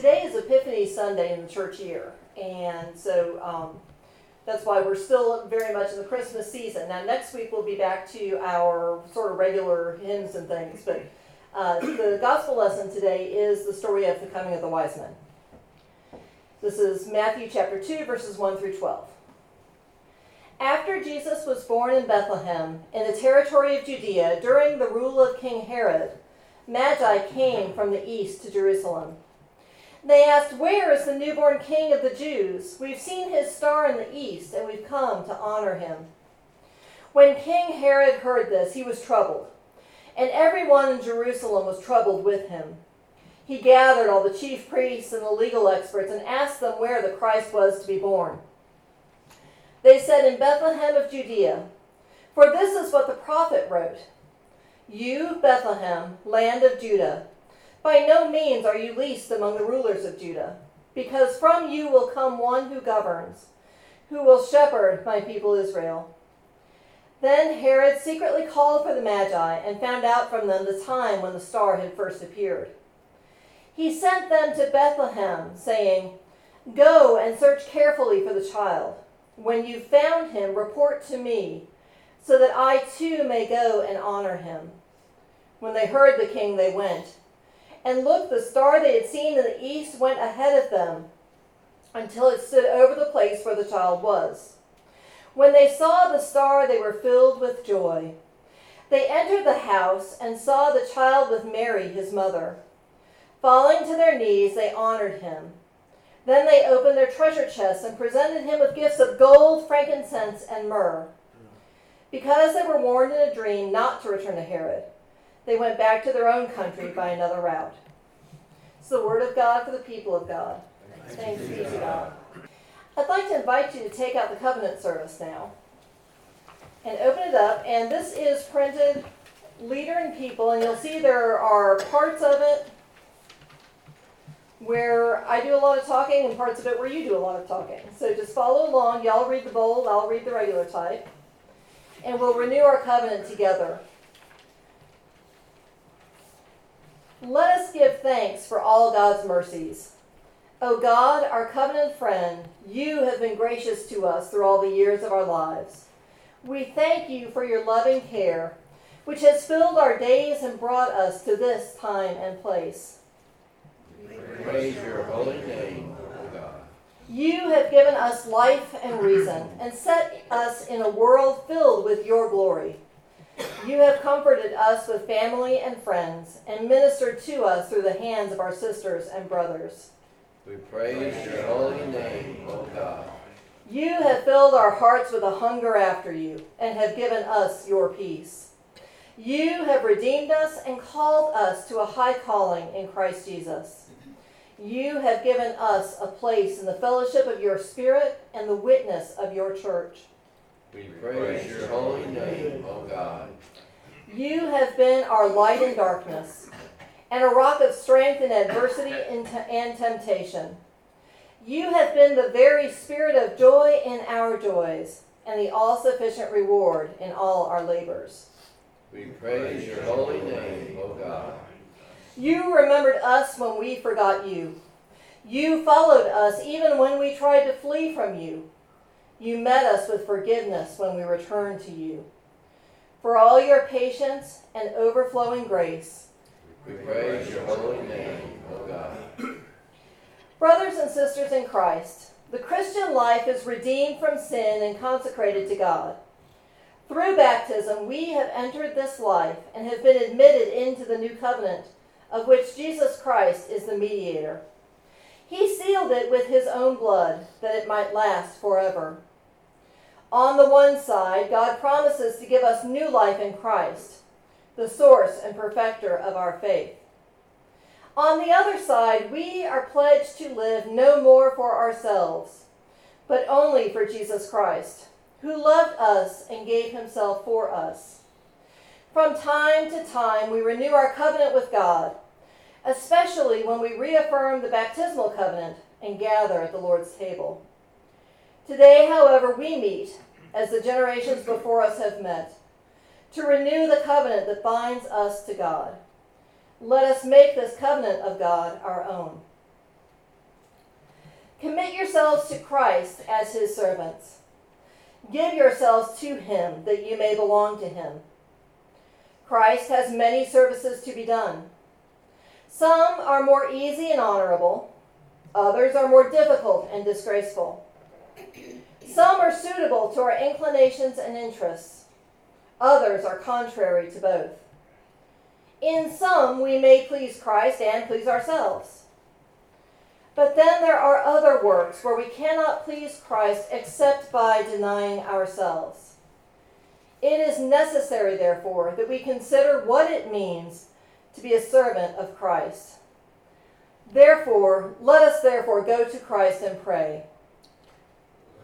Today is Epiphany Sunday in the church year, and so that's why we're still very much in the Christmas season. Now, next week we'll be back to our sort of regular hymns and things, but the gospel lesson today is the story of the coming of the wise men. This is Matthew chapter 2, verses 1 through 12. After Jesus was born in Bethlehem, in the territory of Judea, during the rule of King Herod, Magi came from the east to Jerusalem. They asked, "Where is the newborn King of the Jews? We've seen his star in the east, and we've come to honor him." When King Herod heard this, he was troubled, and everyone in Jerusalem was troubled with him. He gathered all the chief priests and the legal experts and asked them where the Christ was to be born. They said, "In Bethlehem of Judea, for this is what the prophet wrote, 'You, Bethlehem, land of Judah, by no means are you least among the rulers of Judah, because from you will come one who governs, who will shepherd my people Israel.'" Then Herod secretly called for the Magi and found out from them the time when the star had first appeared. He sent them to Bethlehem, saying, "Go and search carefully for the child. When you found him, report to me, so that I too may go and honor him." When they heard the king, they went. And look, the star they had seen in the east went ahead of them until it stood over the place where the child was. When they saw the star, they were filled with joy. They entered the house and saw the child with Mary, his mother. Falling to their knees, they honored him. Then they opened their treasure chests and presented him with gifts of gold, frankincense, and myrrh. Because they were warned in a dream not to return to Herod, they went back to their own country by another route. It's the word of God for the people of God. Thanks be to God. I'd like to invite you to take out the covenant service now and open it up. And this is printed Leader and People, and you'll see there are parts of it where I do a lot of talking and parts of it where you do a lot of talking. So just follow along. Y'all read the bold, I'll read the regular type. And we'll renew our covenant together. Let us give thanks for all God's mercies. O God, our covenant friend, you have been gracious to us through all the years of our lives. We thank you for your loving care, which has filled our days and brought us to this time and place. Praise your holy name, O God. You have given us life and reason, and set us in a world filled with your glory. You have comforted us with family and friends, and ministered to us through the hands of our sisters and brothers. We praise your holy name, O God. You have filled our hearts with a hunger after you, and have given us your peace. You have redeemed us and called us to a high calling in Christ Jesus. You have given us a place in the fellowship of your Spirit and the witness of your church. We praise your holy name, O God. You have been our light in darkness, and a rock of strength in adversity and temptation. You have been the very spirit of joy in our joys, and the all-sufficient reward in all our labors. We praise your holy name, O God. You remembered us when we forgot you. You followed us even when we tried to flee from you. You met us with forgiveness when we returned to you. For all your patience and overflowing grace, we praise your holy name, O God. Brothers and sisters in Christ, the Christian life is redeemed from sin and consecrated to God. Through baptism, we have entered this life and have been admitted into the new covenant, of which Jesus Christ is the mediator. He sealed it with his own blood, that it might last forever. On the one side, God promises to give us new life in Christ, the source and perfecter of our faith. On the other side, we are pledged to live no more for ourselves, but only for Jesus Christ, who loved us and gave himself for us. From time to time, we renew our covenant with God, especially when we reaffirm the baptismal covenant and gather at the Lord's table. Today, however, we meet, as the generations before us have met, to renew the covenant that binds us to God. Let us make this covenant of God our own. Commit yourselves to Christ as his servants. Give yourselves to him that you may belong to him. Christ has many services to be done. Some are more easy and honorable. Others are more difficult and disgraceful. Some are suitable to our inclinations and interests. Others are contrary to both. In some, we may please Christ and please ourselves. But then there are other works where we cannot please Christ except by denying ourselves. It is necessary, therefore, that we consider what it means to be a servant of Christ. Therefore, let us go to Christ and pray.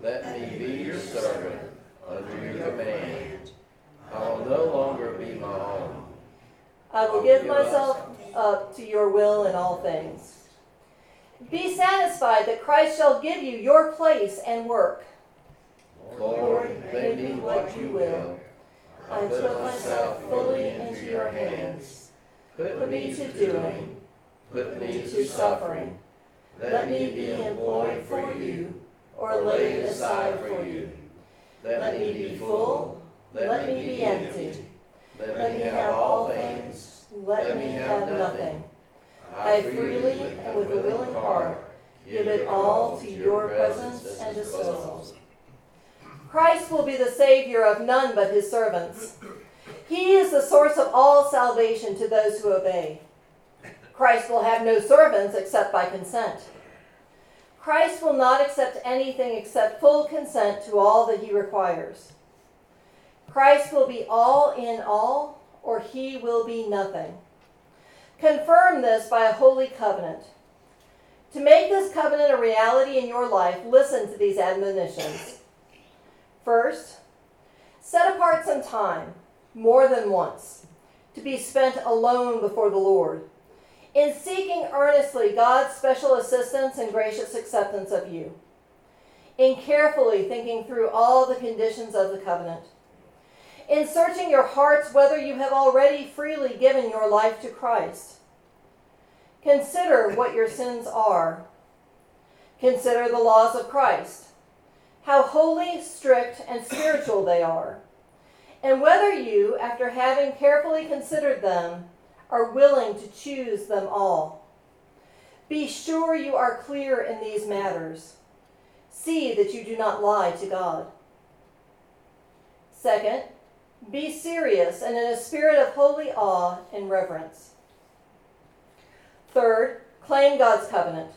Let me be your servant under your command. I will no longer be my own. I will give myself up to your will in all things. Be satisfied that Christ shall give you your place and work. Lord, give me what you will. I put myself fully into your hands. Put me to doing. Put me to suffering. Let me be employed for you or laid aside for you. Let me be full. Let me be empty. Let me have all things. Let me have nothing. I freely and with a willing heart give it all to your presence and disposal. Christ will be the Savior of none but his servants. He is the source of all salvation to those who obey. Christ will have no servants except by consent. Christ will not accept anything except full consent to all that he requires. Christ will be all in all, or he will be nothing. Confirm this by a holy covenant. To make this covenant a reality in your life, listen to these admonitions. First, set apart some time, more than once, to be spent alone before the Lord, in seeking earnestly God's special assistance and gracious acceptance of you, in carefully thinking through all the conditions of the covenant, in searching your hearts whether you have already freely given your life to Christ. Consider what your sins are. Consider the laws of Christ, how holy, strict, and spiritual they are, and whether you, after having carefully considered them, are willing to choose them all. Be sure you are clear in these matters. See that you do not lie to God. Second, be serious and in a spirit of holy awe and reverence. Third, claim God's covenant.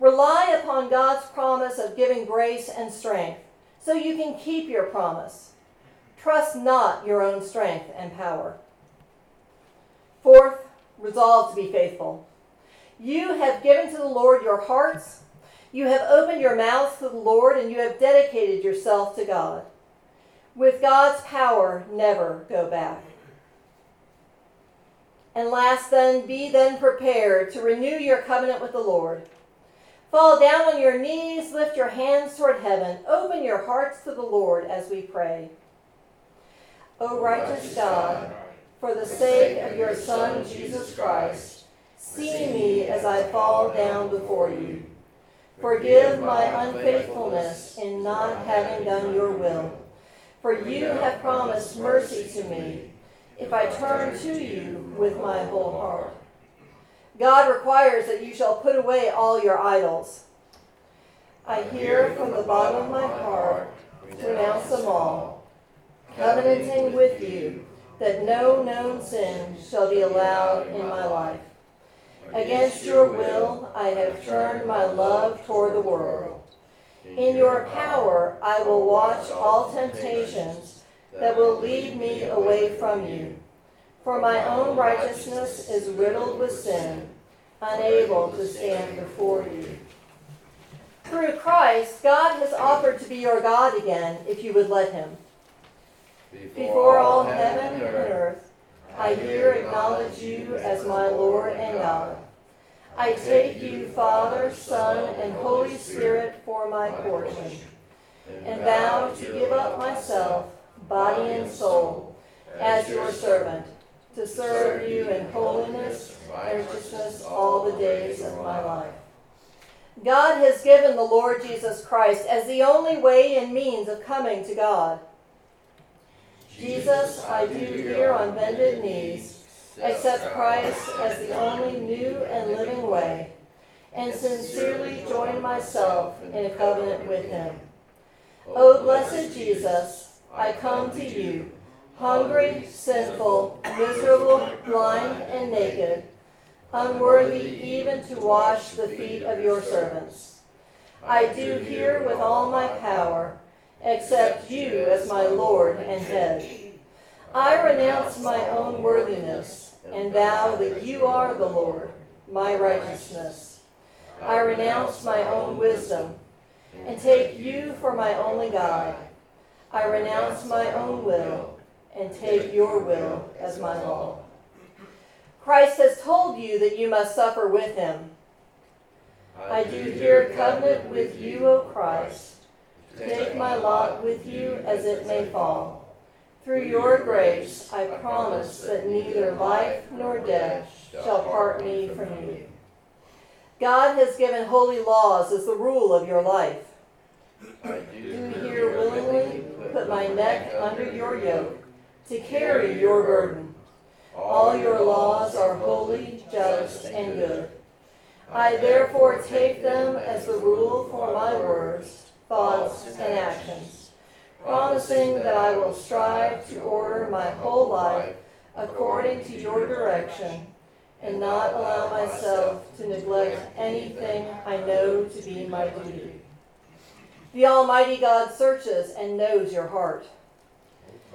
Rely upon God's promise of giving grace and strength so you can keep your promise. Trust not your own strength and power. Fourth, resolve to be faithful. You have given to the Lord your hearts, you have opened your mouths to the Lord, and you have dedicated yourself to God. With God's power, never go back. And last then, be then prepared to renew your covenant with the Lord. Fall down on your knees, lift your hands toward heaven, open your hearts to the Lord as we pray. O righteous God, for the sake of your Son, Jesus Christ, see me as I fall down before you. Forgive my unfaithfulness in not having done your will. For you have promised mercy to me if I turn to you with my whole heart. God requires that you shall put away all your idols. I hear from the bottom of my heart, renounce them all, covenanting with you that no known sin shall be allowed in my life. Against your will, I have turned my love toward the world. In your power, I will watch all temptations that will lead me away from you. For my own righteousness is riddled with sin, unable to stand before you. Through Christ, God has offered to be your God again, if you would let him. Before all heaven and earth, I here acknowledge you as my Lord and God. I take you, Father, Son, and Holy Spirit, for my portion, and vow to give up myself, body and soul, as your servant, to serve you in holiness and righteousness all the days of my life. God has given the Lord Jesus Christ as the only way and means of coming to God. Jesus, I do here on bended knees, accept Christ as the only new and living way, and sincerely join myself in a covenant with him. O blessed Jesus, I come to you, hungry, sinful, miserable, blind, and naked, unworthy even to wash the feet of your servants. I do here with all my power, accept you as my Lord and head. I renounce my own worthiness and vow that you are the Lord, my righteousness. I renounce my own wisdom and take you for my only guide. I renounce my own will and take your will as my law. Christ has told you that you must suffer with him. I do here covenant with you, O Christ. Take my lot with you as it may fall. Through your grace, I promise that neither life nor death shall part me from you. God has given holy laws as the rule of your life. I do here willingly put my neck under your yoke to carry your burden. All your laws are holy, just, and good. I therefore take them as the rule for my words, thoughts, and actions, promising that I will strive to order my whole life according to your direction and not allow myself to neglect anything I know to be my duty. The Almighty God searches and knows your heart.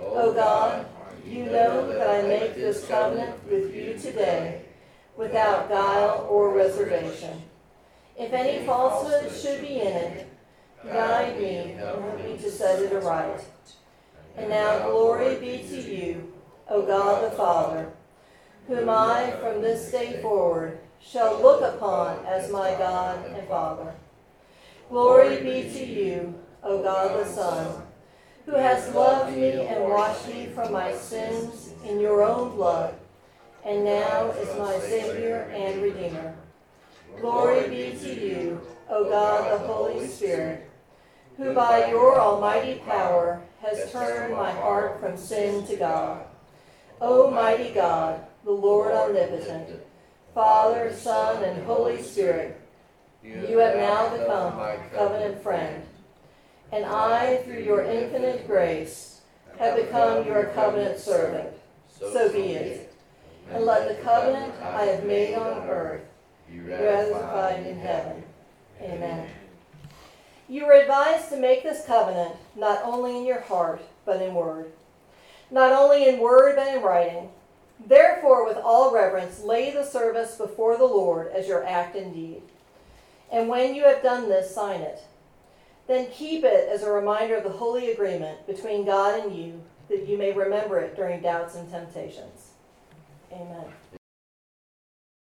O God, you know that I make this covenant with you today without guile or reservation. If any falsehood should be in it, guide me and help me to set it aright. And now glory be to you, O God the Father, whom I from this day forward shall look upon as my God and Father. Glory be to you, O God the Son, who has loved me and washed me from my sins in your own blood, and now is my Savior and Redeemer. Glory be to you, O God the Holy Spirit, who by your almighty power has turned my heart from sin to God. O mighty God, the Lord omnipotent, Father, Son, and Holy Spirit, you have now become my covenant friend, and I, through your infinite grace, have become your covenant servant. So be it. And let the covenant I have made on earth be ratified in heaven. Amen. You were advised to make this covenant not only in your heart, but in word. Not only in word, but in writing. Therefore, with all reverence, lay the service before the Lord as your act and deed. And when you have done this, sign it. Then keep it as a reminder of the holy agreement between God and you, that you may remember it during doubts and temptations. Amen.